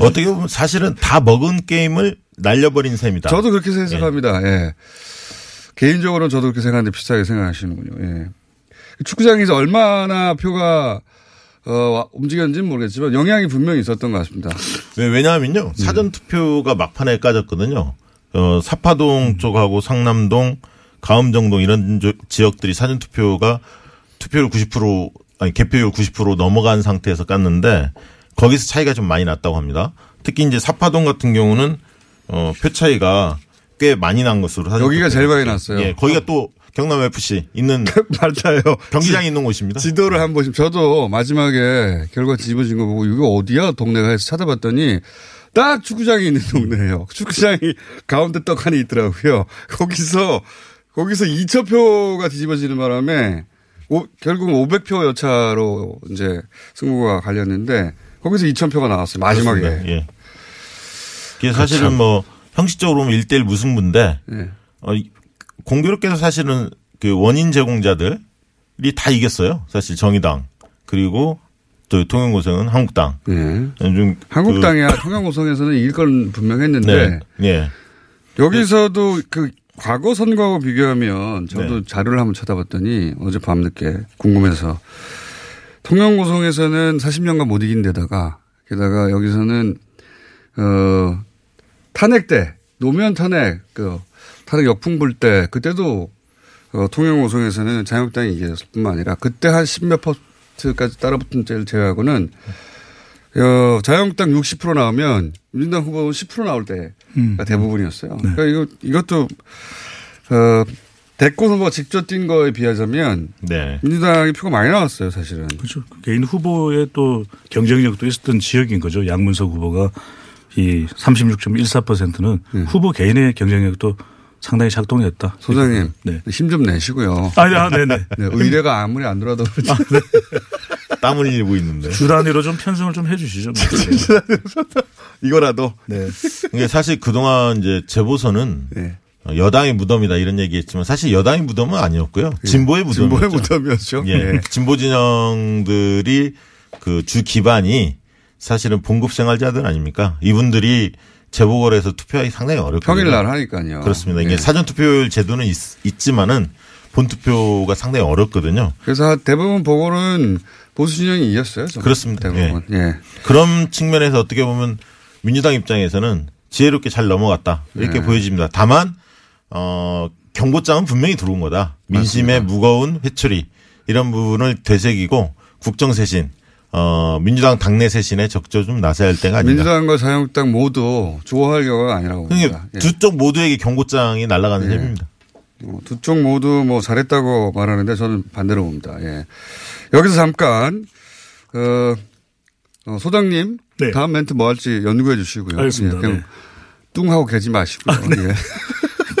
어떻게 보면 사실은 다 먹은 게임을 날려버린 셈이다. 저도 그렇게 생각합니다. 예. 예. 개인적으로는 저도 그렇게 생각하는데 비슷하게 생각하시는군요. 예. 축구장에서 얼마나 표가 움직였는지는 모르겠지만 영향이 분명히 있었던 것 같습니다. 왜냐하면요. 사전투표가 막판에 까졌거든요. 사파동 쪽하고 상남동, 가음정동 이런 지역들이 사전투표가 투표율 90% 아니 개표율 90% 넘어간 상태에서 깠는데 거기서 차이가 좀 많이 났다고 합니다. 특히 이제 사파동 같은 경우는 표 차이가 꽤 많이 난 것으로 여기가 제일 많이 났어요. 예, 거기가 또 경남 FC 있는 맞아요. 경기장이 있는 곳입니다. 지도를 한번 보시면 저도 마지막에 결과 뒤집어진 거 보고 이거 어디야 동네가 해서 찾아봤더니 딱 축구장이 있는 동네예요. 축구장이 가운데 떡하니 있더라고요. 거기서 2,000표가 뒤집어지는 바람에 결국 500표 여차로 이제 승부가 갈렸는데 거기서 2,000표가 나왔어요. 마지막에. 예. 그게 사실은 그렇죠. 뭐 형식적으로 보면 1대1 무승부인데 예. 공교롭게도 사실은 그 원인 제공자들이 다 이겼어요. 사실 정의당 그리고 또 통영고성은 한국당. 예. 한국당이야 통영고성에서는 이길 건 분명했는데 네. 네. 여기서도 네. 그 과거 선거하고 비교하면 저도 네. 자료를 한번 쳐다봤더니 어제 밤늦게 궁금해서 통영고성에서는 40년간 못 이긴 데다가 게다가 여기서는 탄핵 때 노무현 탄핵 그 탄핵 역풍 불 때 그때도 통영고성에서는 자유한국당이 이겼을 뿐만 아니라 그때 한 10몇 퍼센트까지 따라붙은 때를 제외하고는 자유한국당 60% 나오면 민주당 후보 10% 나올 때가 대부분이었어요. 네. 그러니까 이것도 대권 후보가 직접 뛴 거에 비하자면 네. 민주당이 표가 많이 나왔어요, 사실은. 그렇죠. 개인 후보의 또 경쟁력도 있었던 지역인 거죠. 양문석 후보가 이 36.14%는 후보 개인의 경쟁력도 상당히 작동했다. 소장님, 네. 힘 좀 내시고요. 아, 네네. 네, 의뢰가 아무리 안 들어와도 아, 네. 땀 흘리고 있는데. 주 단위로 좀 편성을 좀 해주시죠. 이거라도. 네. 사실 그동안 이제 재보선은 네. 여당의 무덤이다 이런 얘기했지만 사실 여당의 무덤은 아니었고요. 진보의 무덤이었죠. 진보의 무덤이었죠. 예. 네. 진보 진영들이 그 주 기반이 사실은 봉급 생활자들 아닙니까? 이분들이 재보궐에서 투표하기 상당히 어렵거든요. 평일날 하니까요. 그렇습니다. 이게 예. 사전투표율 제도는 있지만은 본투표가 상당히 어렵거든요. 그래서 대부분 보궐은 보수 진영이 이겼어요. 정말. 그렇습니다. 대부분. 예. 예. 그런 측면에서 어떻게 보면 민주당 입장에서는 지혜롭게 잘 넘어갔다 이렇게 예. 보여집니다. 다만 경고장은 분명히 들어온 거다. 민심의 맞습니다. 무거운 회초리 이런 부분을 되새기고 국정쇄신. 민주당 당내 세신에 적절 좀 나서야 할 때가 아니다. 민주당과 자유한국당 모두 좋아할 결과가 아니라고 봅니다. 예. 두 쪽 모두에게 경고장이 날아가는 예. 점입니다. 두 쪽 모두 뭐 잘했다고 말하는데 저는 반대로 봅니다. 예. 여기서 잠깐 소장님 네. 다음 멘트 뭐 할지 연구해 주시고요. 알겠습니다. 예. 그냥 네. 뚱하고 계지 마시고요. 아, 네. 예.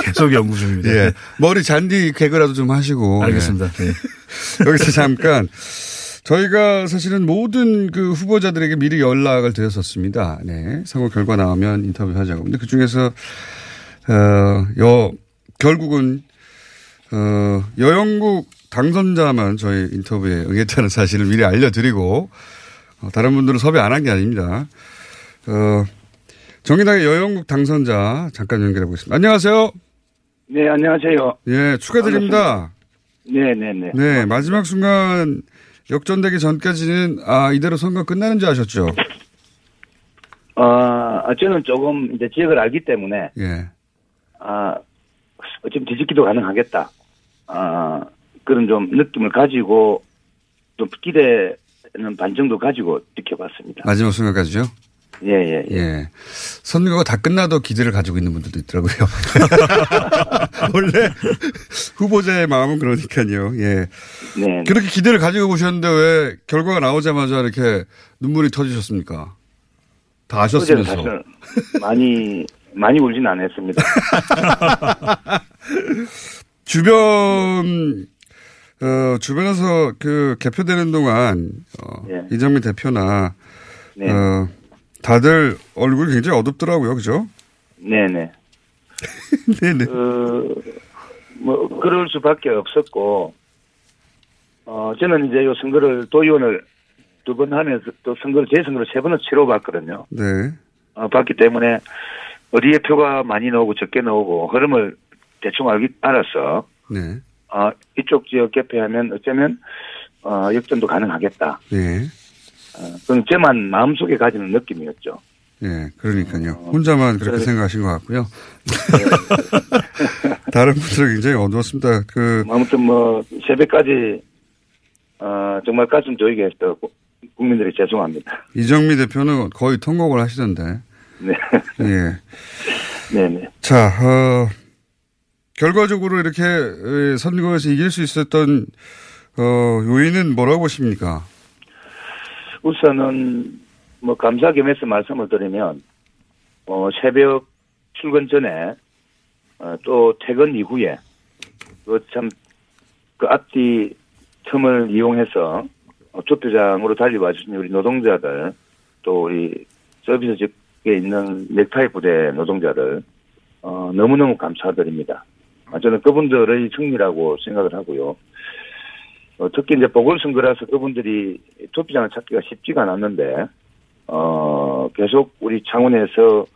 계속 연구 중입니다. 예. 머리 잔디 개그라도 좀 하시고. 알겠습니다. 예. 네. 여기서 잠깐. 저희가 사실은 모든 그 후보자들에게 미리 연락을 드렸었습니다. 네. 선거 결과 나오면 인터뷰하자고. 근데 그 중에서, 결국은, 여영국 당선자만 저희 인터뷰에 응했다는 사실을 미리 알려드리고, 다른 분들은 섭외 안 한 게 아닙니다. 정의당의 여영국 당선자 잠깐 연결해 보겠습니다. 안녕하세요. 네, 안녕하세요. 예, 축하드립니다. 네네네. 네, 마지막 순간, 역전되기 전까지는 이대로 선거 끝나는 줄 아셨죠? 저는 조금 이제 지역을 알기 때문에 예. 좀 뒤집기도 가능하겠다. 그런 좀 느낌을 가지고 좀 기대는 반 정도 가지고 지켜봤습니다. 마지막 순간까지요? 예예예. 예, 예. 선거가 다 끝나도 기대를 가지고 있는 분들도 있더라고요. 원래 후보자의 마음은 그러니까요. 예. 네. 그렇게 기대를 가지고 보셨는데 왜 결과가 나오자마자 이렇게 눈물이 터지셨습니까? 다 아셨으면서. 많이 울진 않았습니다. 주변에서 그 개표되는 동안 예. 이정미 대표나 네. 다들 얼굴이 굉장히 어둡더라고요, 그죠? 네네. 네네. 그럴 수밖에 없었고, 저는 이제 요 선거를 도의원을 두 번 하면서 또 재선거를 세 번을 치러봤거든요. 네. 봤기 때문에 어디에 표가 많이 나오고 적게 나오고 흐름을 대충 알았어. 네. 이쪽 지역 개표하면 어쩌면, 역전도 가능하겠다. 네. 그건 제만 마음속에 가지는 느낌이었죠. 예, 그러니까요. 혼자만 그렇게 생각하신 것 같고요. 네. 다른 분들은 굉장히 어두웠습니다. 아무튼 새벽까지, 정말 가슴 조이게 했던 국민들이 죄송합니다. 이정미 대표는 거의 통곡을 하시던데. 네. 예. 네네. 자, 결과적으로 이렇게 선거에서 이길 수 있었던, 요인은 뭐라고 보십니까? 우선은 감사 겸해서 말씀을 드리면 새벽 출근 전에 또 퇴근 이후에 그 앞뒤 틈을 이용해서 투표장으로 달려와 주신 우리 노동자들 또 우리 서비스직에 있는 넥타이 부대 노동자들 너무너무 감사드립니다. 저는 그분들의 승리라고 생각을 하고요. 특히 이제 보궐선거라서 그분들이 투표장을 찾기가 쉽지가 않았는데, 계속 우리 창원에서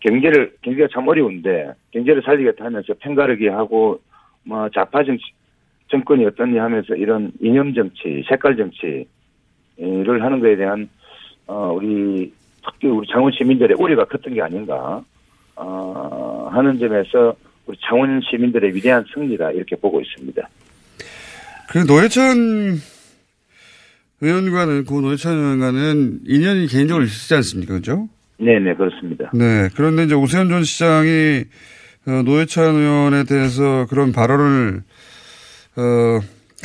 경제가 참 어려운데, 경제를 살리겠다 하면서 편가르기 하고, 좌파 정권이 어떠니 하면서 이런 이념 정치, 색깔 정치를 하는 거에 대한, 특히 우리 창원 시민들의 우려가 컸던 게 아닌가, 하는 점에서 우리 창원 시민들의 위대한 승리다, 이렇게 보고 있습니다. 노회찬 의원과는, 노회찬 의원과는 인연이 개인적으로 있지 않습니까? 그죠? 네네, 그렇습니다. 네. 그런데 이제 오세훈 전 시장이 노회찬 의원에 대해서 그런 발언을,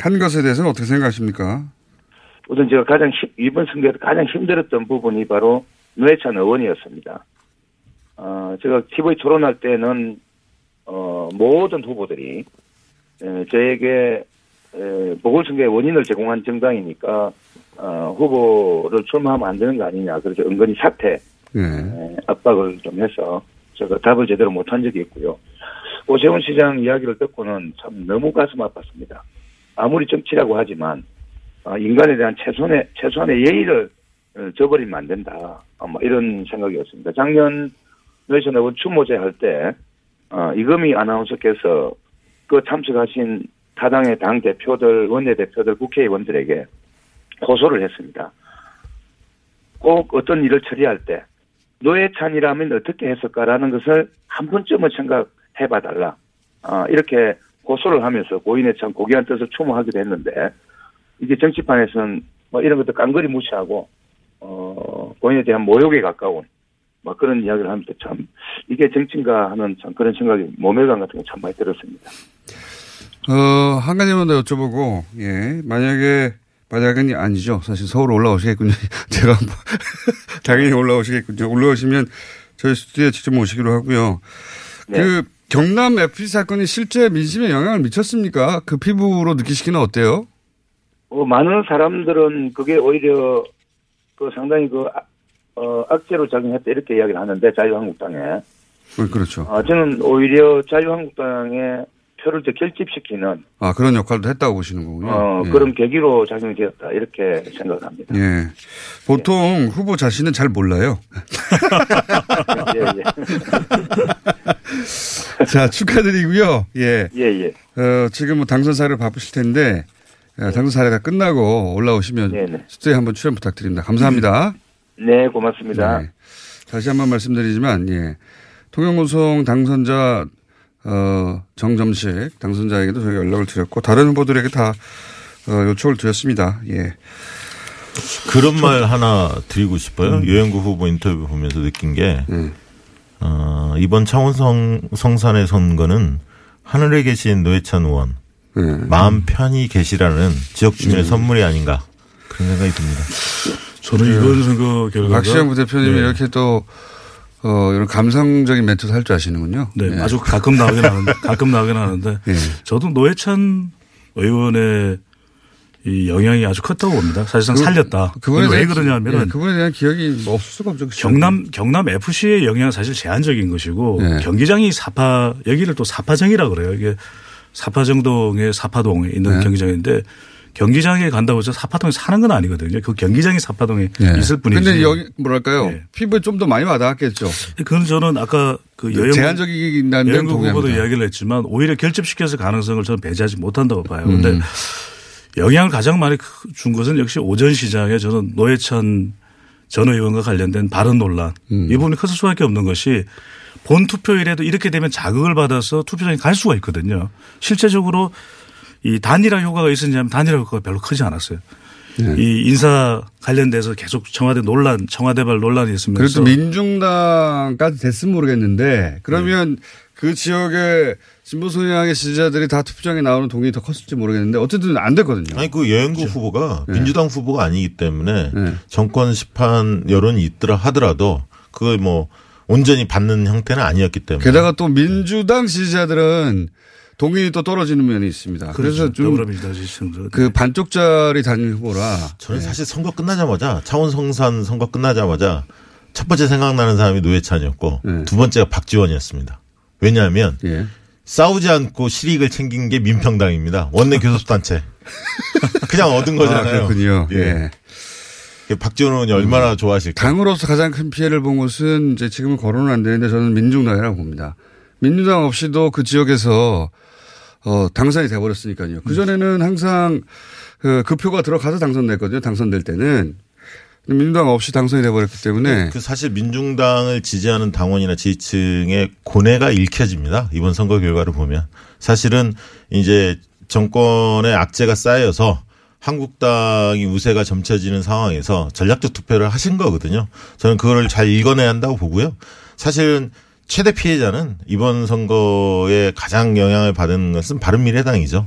한 것에 대해서는 어떻게 생각하십니까? 우선 제가 이번 선거에서 가장 힘들었던 부분이 바로 노회찬 의원이었습니다. 제가 TV 토론할 때는, 모든 후보들이, 저에게 보궐선거의 원인을 제공한 정당이니까 후보를 출마하면 안 되는 거 아니냐. 그래서 은근히 사퇴 압박을 좀 해서 제가 답을 제대로 못한 적이 있고요. 오세훈 시장 이야기를 듣고는 참 너무 가슴 아팠습니다. 아무리 정치라고 하지만 인간에 대한 최소한의 예의를 저버리면 안 된다. 아마 이런 생각이었습니다. 작년 노회찬 의원 추모제 할 때 이금희 아나운서께서 그 참석하신 타당의 당 대표들, 원내대표들, 국회의원들에게 호소를 했습니다. 꼭 어떤 일을 처리할 때 노회찬이라면 어떻게 했을까라는 것을 한 번쯤은 생각해봐 달라. 이렇게 호소를 하면서 고인의 참 고귀한 뜻을 추모하기도 했는데 이게 정치판에서는 뭐 이런 것도 깡그리 무시하고 고인에 대한 모욕에 가까운 막 그런 이야기를 하면서 참 이게 정치인가 하는 참 그런 생각이 모멸감 같은 게 참 많이 들었습니다. 한 가지만 더 여쭤보고, 예, 만약은 아니죠. 사실 서울 올라오시겠군요. 제가 당연히 올라오시겠군요. 올라오시면 저희 스튜디오에 직접 모시기로 하고요. 네. 그 경남FC 사건이 실제 민심에 영향을 미쳤습니까? 그 피부로 느끼시기는 어때요? 많은 사람들은 그게 오히려 그 상당히 악재로 작용했다 이렇게 이야기를 하는데 자유한국당에. 그렇죠. 저는 오히려 자유한국당에 표를 더 결집시키는. 그런 역할도 했다고 보시는 거군요. 예. 그런 계기로 작용이 되었다. 이렇게 생각합니다. 예. 보통 후보 자신은 잘 몰라요. 예. 자, 축하드리고요. 예. 예, 예. 지금 뭐 당선 사례를 바쁘실 텐데, 당선 사례가 끝나고 올라오시면 스튜디오에 한번 출연 부탁드립니다. 감사합니다. 네, 고맙습니다. 네. 다시 한번 말씀드리지만, 예. 통영고성 당선자 정점식 당선자에게도 저희가 연락을 드렸고 다른 후보들에게 다 요청을 드렸습니다. 예. 그런 말 하나 드리고 싶어요. 여영국 후보 인터뷰 보면서 느낀 게 이번 창원 성산의 선거는 하늘에 계신 노회찬 의원 마음 편히 계시라는 지역 주민의 선물이 아닌가 그런 생각이 듭니다. 저는 이번 선거 결과가 박시영 부대표님이 이렇게 또 이런 감성적인 멘트도 할 줄 아시는군요. 네. 예. 아주 가끔 나오긴 하는데. 예. 저도 노회찬 의원의 이 영향이 아주 컸다고 봅니다. 사실상 살렸다. 왜 그러냐면. 예, 그거에 대한 기억이 없을 수가 없죠. 경남 FC의 영향은 사실 제한적인 것이고. 예. 경기장이 여기를 또 사파정이라고 그래요. 이게 사파정동의 사파동에 있는. 예. 경기장인데 경기장에 간다고 해서 사파동에 사는 건 아니거든요. 그 경기장이 사파동에 있을 뿐이지. 그런데 여기 뭐랄까요. 예. 피부에 좀 더 많이 와닿았겠죠. 그건 저는 아까 그 여영국 후보도 이야기를 했지만 오히려 결집시켜서 가능성을 저는 배제하지 못한다고 봐요. 그런데 영향을 가장 많이 준 것은 역시 오전 시장에 저는 노회찬 전 의원과 관련된 발언 논란. 이 부분이 컸을 수밖에 없는 것이 본 투표일에도 이렇게 되면 자극을 받아서 투표장에 갈 수가 있거든요. 실제적으로 이 단일화 효과가 있었는지 하면 단일화 효과가 별로 크지 않았어요. 네. 이 인사 관련돼서 계속 청와대발 논란이 있으면서. 그래도 민중당까지 됐으면 모르겠는데 그러면 그 지역의 진보 성향의 지지자들이 다 투표장에 나오는 동이 더 컸을지 모르겠는데 어쨌든 안 됐거든요. 아니 그 여영국 후보가 민주당 후보가 아니기 때문에 정권 시판 여론이 있더라 하더라도 그걸 뭐 온전히 받는 형태는 아니었기 때문에. 게다가 또 민주당 지지자들은 동의이 또 떨어지는 면이 있습니다. 그래서 좀 그 반쪽짜리 단일 후보라. 저는 사실 선거 끝나자마자 창원 성산 선거 끝나자마자 첫 번째 생각나는 사람이 노회찬이었고 두 번째가 박지원이었습니다. 왜냐하면 싸우지 않고 실익을 챙긴 게 민평당입니다. 원내 교섭단체. 그냥 얻은 거잖아요. 그렇군요. 예. 박지원 의원이 얼마나 좋아하실까. 당으로서 가장 큰 피해를 본 것은 이제 지금은 거론은 안 되는데 저는 민중당이라고 봅니다. 민주당 없이도 그 지역에서 당선이 돼버렸으니까요. 그전에는 항상 그 표가 들어가서 당선됐거든요. 당선될 때는. 민주당 없이 당선이 돼버렸기 때문에. 그 사실 민중당을 지지하는 당원이나 지지층의 고뇌가 읽혀집니다. 이번 선거 결과를 보면. 사실은 이제 정권의 악재가 쌓여서 한국당이 우세가 점쳐지는 상황에서 전략적 투표를 하신 거거든요. 저는 그걸 잘 읽어내야 한다고 보고요. 사실은 최대 피해자는 이번 선거에 가장 영향을 받은 것은 바른미래당이죠.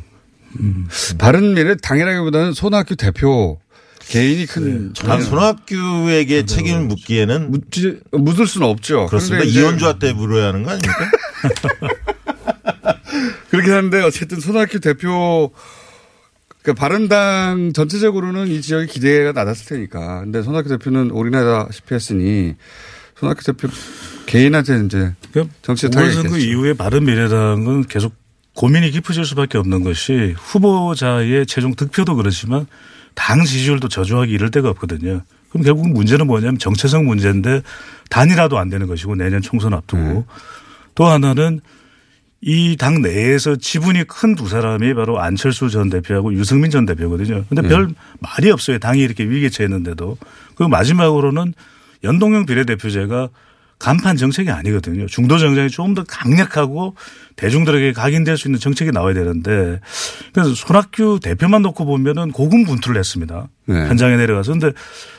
바른미래당이라기보다는 손학규 대표 개인이 큰. 손학규에게 책임을 묻기에는 묻을 수는 없죠. 그렇습니다. 이현주한테 물어야 하는 거 아닙니까? 그렇긴 한데 어쨌든 손학규 대표 그러니까 바른당 전체적으로는 이 지역의 기대가 낮았을 테니까. 근데 손학규 대표는 올인하다시피 했으니 손학규 대표 개인한테 이제 정치적 타격이 있겠죠. 5월 선거 이후에 바른미래당은 계속 고민이 깊어질 수밖에 없는 것이 후보자의 최종 득표도 그렇지만 당 지지율도 저조하기 이를 데가 없거든요. 그럼 결국 문제는 뭐냐면 정체성 문제인데 단일화도 안 되는 것이고 내년 총선 앞두고 또 하나는 이 당 내에서 지분이 큰 두 사람이 바로 안철수 전 대표하고 유승민 전 대표거든요. 그런데 별 말이 없어요. 당이 이렇게 위기에 처했는데도. 그리고 마지막으로는 연동형 비례대표제가 간판 정책이 아니거든요. 중도 정당이 조금 더 강력하고 대중들에게 각인될 수 있는 정책이 나와야 되는데 그래서 손학규 대표만 놓고 보면은 고군분투를 했습니다. 네. 현장에 내려가서. 근데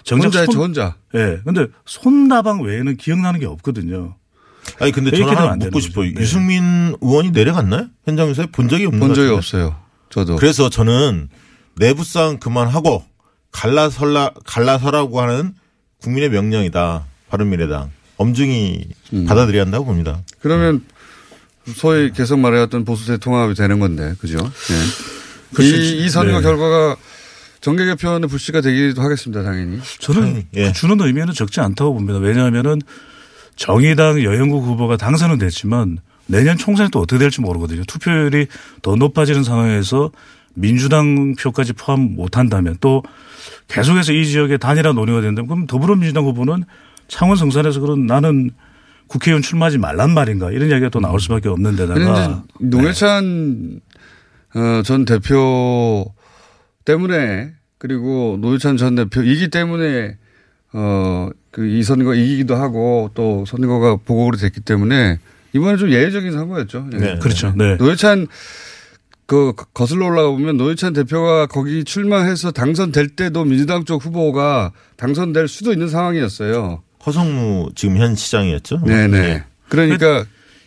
정작 혼자. 예. 근데 손나방 외에는 기억나는 게 없거든요. 아니 근데 저는 하나 묻고 싶어요. 네. 유승민 의원이 내려갔나요? 현장 조사에 본 적이 없는 것 같아요. 본 적이 없어요. 저도. 그래서 저는 내부 싸움 그만하고 갈라서라고 하는 국민의 명령이다. 바른미래당. 엄중히 받아들여야 한다고 봅니다. 그러면 소위 계속 말해왔던 보수세 통합이 되는 건데, 그죠? 네. 이 선거 결과가 정계 개편의 불씨가 되기도 하겠습니다, 당연히. 저는 그 주는 의미는 적지 않다고 봅니다. 왜냐하면은 정의당 여영국 후보가 당선은 됐지만 내년 총선이 또 어떻게 될지 모르거든요. 투표율이 더 높아지는 상황에서 민주당 표까지 포함 못한다면 또 계속해서 이 지역에 단일화 논의가 된다면 그럼 더불어민주당 후보는 창원 성산에서 그런 나는 국회의원 출마하지 말란 말인가 이런 이야기가 또 나올 수밖에 없는 데다가. 노회찬 전 대표 때문에 그리고 노회찬 전 대표 이기 때문에 이 선거 이기기도 하고 또 선거가 보고로 됐기 때문에 이번에 좀 예외적인 선거였죠. 네. 그렇죠. 네. 노회찬 거슬러 올라가 보면 노회찬 대표가 거기 출마해서 당선될 때도 민주당 쪽 후보가 당선될 수도 있는 상황이었어요. 허성무 지금 현 시장이었죠. 네네. 네. 그러니까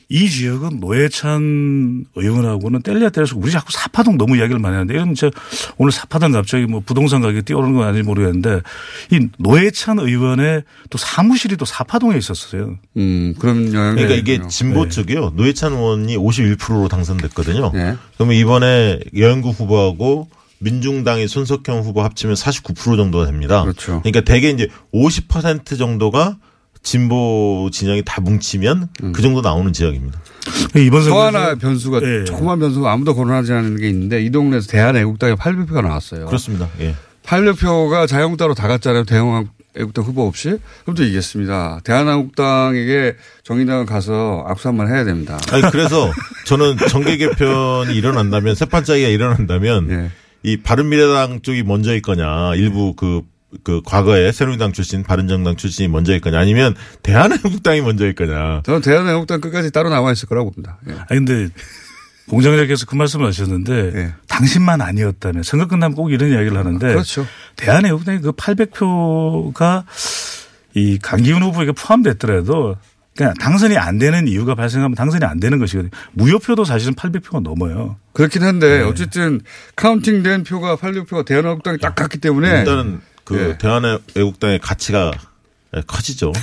이 지역은 노회찬 의원하고는 뗄래야 뗄래서 우리 자꾸 사파동 너무 이야기를 많이 하는데 이건 저 오늘 사파동 갑자기 뭐 부동산 가격이 뛰어오르는 건 아닌지 모르겠는데 이 노회찬 의원의 또 사무실이 또 사파동에 있었어요. 그럼 영향이 그러니까 이게 진보 쪽이요. 노회찬 의원이 51%로 당선됐거든요. 네. 그러면 이번에 여영국 후보하고 민중당의 손석형 후보 합치면 49% 정도가 됩니다. 그렇죠. 그러니까 대개 이제 50% 정도가 진보 진영이 다 뭉치면 그 정도 나오는 지역입니다. 이번 또 하나 변수가 조그만 변수가 아무도 거론하지 않은 게 있는데 이 동네에서 대한애국당의 800표가 나왔어요. 그렇습니다. 예. 800표가 자유한국당으로 다 갔잖아요. 대한애국당 후보 없이. 그럼 또 이겼습니다. 대한애국당에게 정의당은 가서 악수한번 해야 됩니다. 아니, 그래서 저는 정계 개편이 일어난다면 세판짜기가 일어난다면 이 바른미래당 쪽이 먼저일 거냐 일부 그 과거에 새누리당 출신, 바른정당 출신이 먼저일 거냐 아니면 대한애국당이 먼저일 거냐. 저는 대한애국당 끝까지 따로 남아 있을 거라고 봅니다. 예. 아니 근데 공장장께서 그 말씀을 하셨는데 당신만 아니었다면 선거 끝나면 꼭 이런 이야기를 하는데 그렇죠. 대한애국당의 그 800표가 이 강기윤 후보에게 포함됐더라도 그냥 당선이 안 되는 이유가 발생하면 당선이 안 되는 것이거든요. 무효표도 사실은 800표가 넘어요. 그렇긴 한데 어쨌든 카운팅된 표가 800표가 대한애국당이 딱 갔기 때문에 일단은 대한애국당의 가치가 커지죠.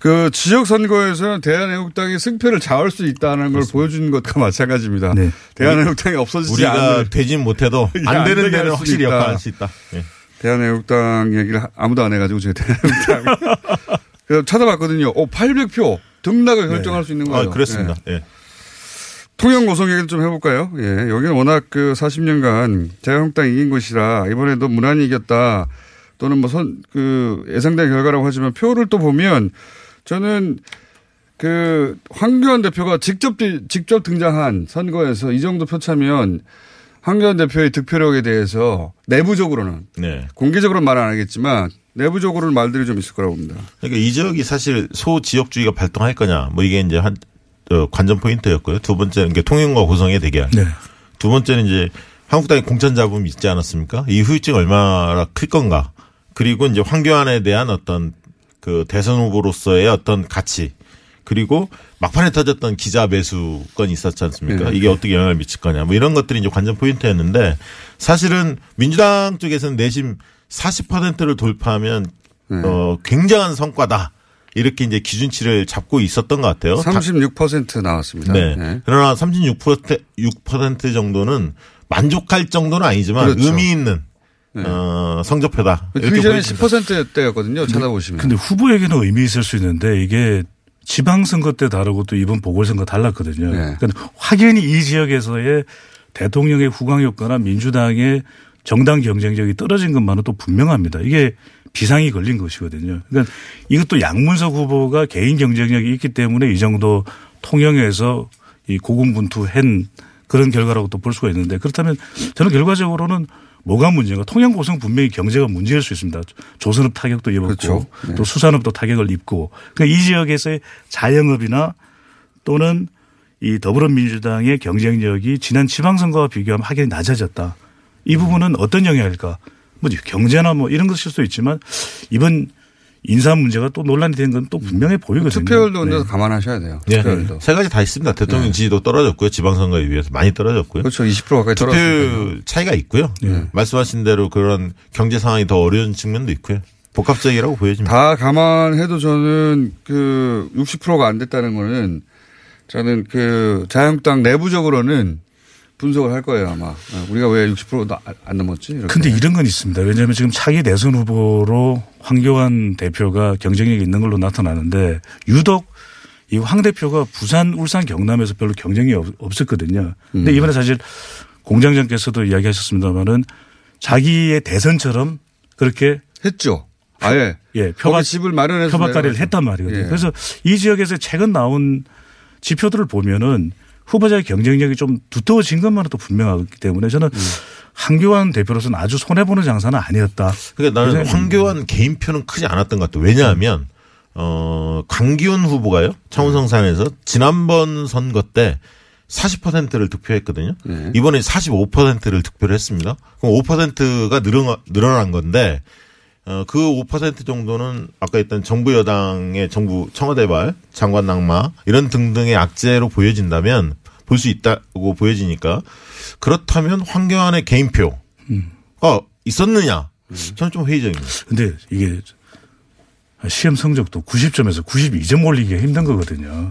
그 지역 선거에서는 대한애국당이 승패를 좌우할 수 있다는 걸 보여주는 것과 마찬가지입니다. 네. 대한애국당이 없어지지 우리가 되진 못해도 안 되는 데는 확실히 역할할 수 있다. 대한애국당 얘기를 아무도 안 해가지고 제가 대한애국당 그래서 찾아봤거든요. 800표 등락을 결정할 수 있는 거예요. 아, 그렇습니다. 통영 고성 얘기를 좀 해볼까요? 예. 여기는 워낙 그 40년간 자유한국당 이긴 곳이라 이번에도 무난히 이겼다 또는 뭐 예상된 결과라고 하지만 표를 또 보면 저는 그 황교안 대표가 직접 등장한 선거에서 이 정도 표 차면 황교안 대표의 득표력에 대해서 내부적으로는 공개적으로는 말 안 하겠지만 내부적으로는 말들이 좀 있을 거라고 봅니다. 그러니까 이 지역이 사실 소지역주의가 발동할 거냐 뭐 이게 이제 관전 포인트였고요. 두 번째는 통영과 고성의 대결. 네. 두 번째는 이제 한국당의 공천 잡음이 있지 않았습니까? 이 후유증이 얼마나 클 건가. 그리고 이제 황교안에 대한 어떤 그 대선 후보로서의 어떤 가치. 그리고 막판에 터졌던 기자 매수 건이 있었지 않습니까? 이게 어떻게 영향을 미칠 거냐. 뭐 이런 것들이 이제 관전 포인트였는데 사실은 민주당 쪽에서는 내심 40%를 돌파하면 굉장한 성과다. 이렇게 이제 기준치를 잡고 있었던 것 같아요. 36% 나왔습니다. 그러나 36% 정도는 만족할 정도는 아니지만 그렇죠. 의미 있는 네. 성적표다. 그 전에 10%대였거든요. 찾아보시면. 근데 후보에게는 의미 있을 수 있는데 이게 지방선거 때 다르고 또 이번 보궐선거 달랐거든요. 네. 그러니까 확연히 이 지역에서의 대통령의 후광 효과나 민주당의 정당 경쟁력이 떨어진 것만은 또 분명합니다. 이게 비상이 걸린 것이거든요. 그러니까 이것도 양문석 후보가 개인 경쟁력이 있기 때문에 이 정도 통영에서 이 고군분투한 그런 결과라고 또 볼 수가 있는데, 그렇다면 저는 결과적으로는 뭐가 문제인가? 통영 고성 분명히 경제가 문제일 수 있습니다. 조선업 타격도 입었고, 그렇죠. 네. 또 수산업도 타격을 입고, 그러니까 이 지역에서의 자영업이나 또는 이 더불어민주당의 경쟁력이 지난 지방선거와 비교하면 확연히 낮아졌다. 이 부분은 어떤 영향일까? 뭐 경제나 뭐 이런 것일 수도 있지만 이번 인사 문제가 또 논란이 되는 건 또 분명히 보이거든요. 투표율도 네. 감안하셔야 돼요. 투표율도. 네. 세 가지 다 있습니다. 대통령 지지도 네. 떨어졌고요. 지방선거에 비해서 많이 떨어졌고요. 그렇죠. 20% 가까이 떨어졌고요. 투표 차이가 있고요. 네. 말씀하신 대로 그런 경제 상황이 더 어려운 측면도 있고요. 복합적이라고 보여집니다. 다 감안해도 저는 그 60%가 안 됐다는 거는 저는 그 자유한국당 내부적으로는 분석을 할 거예요 아마. 우리가 왜 60%도 안 넘었지? 그런데 이런 건 있습니다. 왜냐하면 지금 차기 대선 후보로 황교안 대표가 경쟁력이 있는 걸로 나타나는데 유독 이 황 대표가 부산, 울산, 경남에서 별로 경쟁력이 없었거든요. 근데 이번에 사실 공장장께서도 이야기하셨습니다마는 자기의 대선처럼 그렇게 했죠. 아예. 예. 표밭집을 마련해서 표밭가리를 했단 말이거든요. 예. 그래서 이 지역에서 최근 나온 지표들을 보면은 후보자의 경쟁력이 좀 두터워진 것만으로도 분명하기 때문에 저는 황교안 대표로서는 아주 손해보는 장사는 아니었다. 그러니까 나는 황교안 개인표는 크지 않았던 것 같아요. 왜냐하면 강기윤 후보가요. 창원 성산에서 지난번 선거 때 40%를 득표했거든요. 이번에 45%를 득표를 했습니다. 그럼 5%가 늘어난 건데 그 5% 정도는 아까 했던 정부 여당의 정부 청와대발 장관 낙마 이런 등등의 악재로 보여진다면 볼 수 있다고 보여지니까 그렇다면 황교안의 개인표가 있었느냐 저는 좀 회의적입니다. 근데 이게 시험 성적도 90점에서 92점 올리기가 힘든 거거든요.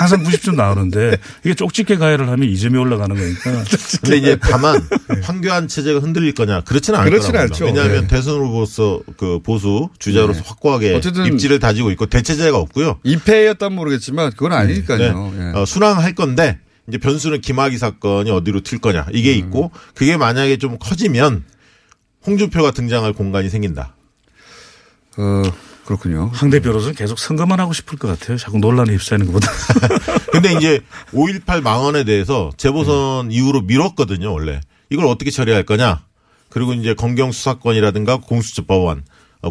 항상 90점 나오는데 이게 쪽집게 가해를 하면 2점이 올라가는 거니까. 근데 이제 다만 황교안 체제가 흔들릴 거냐 그렇지는 않더라고요. 왜냐하면 네. 대선 후보로서 그 보수 주자로서 네. 확고하게 입지를 다지고 있고 대체제가 없고요. 2패였단 모르겠지만 그건 아니니까요. 네. 네. 순항할 건데 이제 변수는 김학의 사건이 어디로 튈 거냐 이게 있고 그게 만약에 좀 커지면 홍준표가 등장할 공간이 생긴다. 그렇군요. 황 대표로서는 계속 선거만 하고 싶을 것 같아요. 자꾸 논란에 휩싸이는 것보다. 근데 이제 5.18 망언에 대해서 재보선 이후로 미뤘거든요, 원래. 이걸 어떻게 처리할 거냐. 그리고 이제 검경 수사권이라든가 공수처 법안,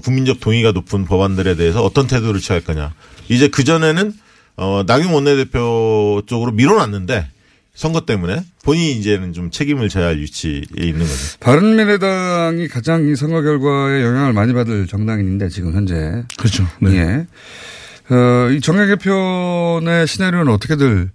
국민적 동의가 높은 법안들에 대해서 어떤 태도를 취할 거냐. 이제 그전에는, 낙윤 원내대표 쪽으로 밀어놨는데 선거 때문에 본인이 이제는 좀 책임을 져야 할 위치에 있는 거죠. 바른미래당이 가장 이 선거 결과에 영향을 많이 받을 정당인데 지금 현재. 그렇죠. 네. 예. 이 정계 개편의 시나리오는 어떻게들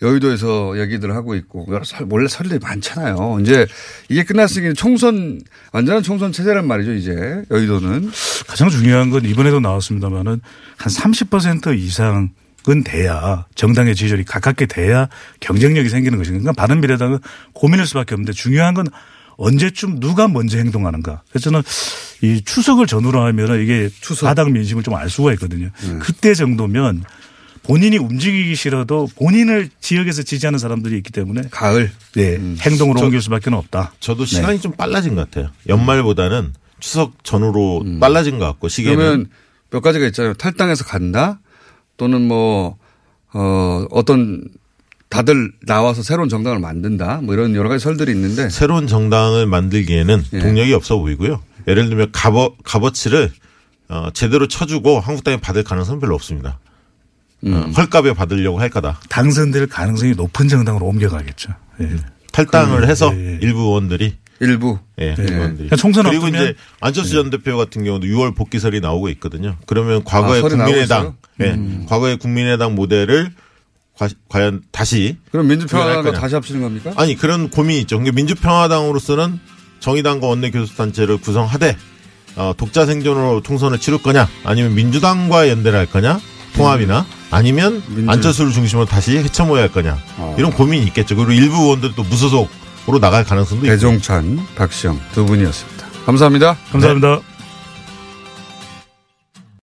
여의도에서 얘기들 하고 있고 여러 원래 설들이 많잖아요. 이제 이게 끝났으니까 총선 완전한 총선 체제란 말이죠. 이제 여의도는. 가장 중요한 건 이번에도 나왔습니다마는 한 30% 이상 은 돼야 정당의 지지율이 가깝게 돼야 경쟁력이 생기는 것이니까 바른미래당은 고민할 수밖에 없는데 중요한 건 언제쯤 누가 먼저 행동하는가. 그래서 저는 이 추석을 전후로 하면 이게 바닥 민심을 좀 알 수가 있거든요. 그때 정도면 본인이 움직이기 싫어도 본인을 지역에서 지지하는 사람들이 있기 때문에 가을 네. 행동으로 옮길 수밖에 없다. 저도 시간이 네. 좀 빨라진 것 같아요. 연말보다는 추석 전후로 빨라진 것 같고 시계는. 그러면 몇 가지가 있잖아요. 탈당해서 간다. 또는 뭐, 어떤 다들 나와서 새로운 정당을 만든다 뭐 이런 여러 가지 설들이 있는데 새로운 정당을 만들기에는 예. 동력이 없어 보이고요. 예를 들면 값어치를 제대로 쳐주고 한국당이 받을 가능성은 별로 없습니다. 헐값에 받으려고 할 거다. 당선될 가능성이 높은 정당으로 옮겨가겠죠. 예. 탈당을 해서 예. 일부 의원들이. 일부 의원들이. 총선 그리고 이제 안철수 전 대표 같은 경우도 6월 복귀설이 나오고 있거든요. 그러면 과거의 국민의당, 과거의 국민의당 모델을 과연 다시 그럼 민주평화당과 다시 합치는 겁니까? 아니 그런 고민이 있죠. 그러니까 민주평화당으로서는 정의당과 원내교섭단체를 구성하되 독자 생존으로 총선을 치를 거냐, 아니면 민주당과 연대를 할 거냐, 통합이나 아니면 안철수를 중심으로 다시 해쳐 모여야 할 거냐 이런 고민이 있겠죠. 그리고 일부 의원들도 무소속. 으로 나갈 가능성도 있습니다. 배종찬, 박시영 두 분이었습니다. 감사합니다. 감사합니다. 네.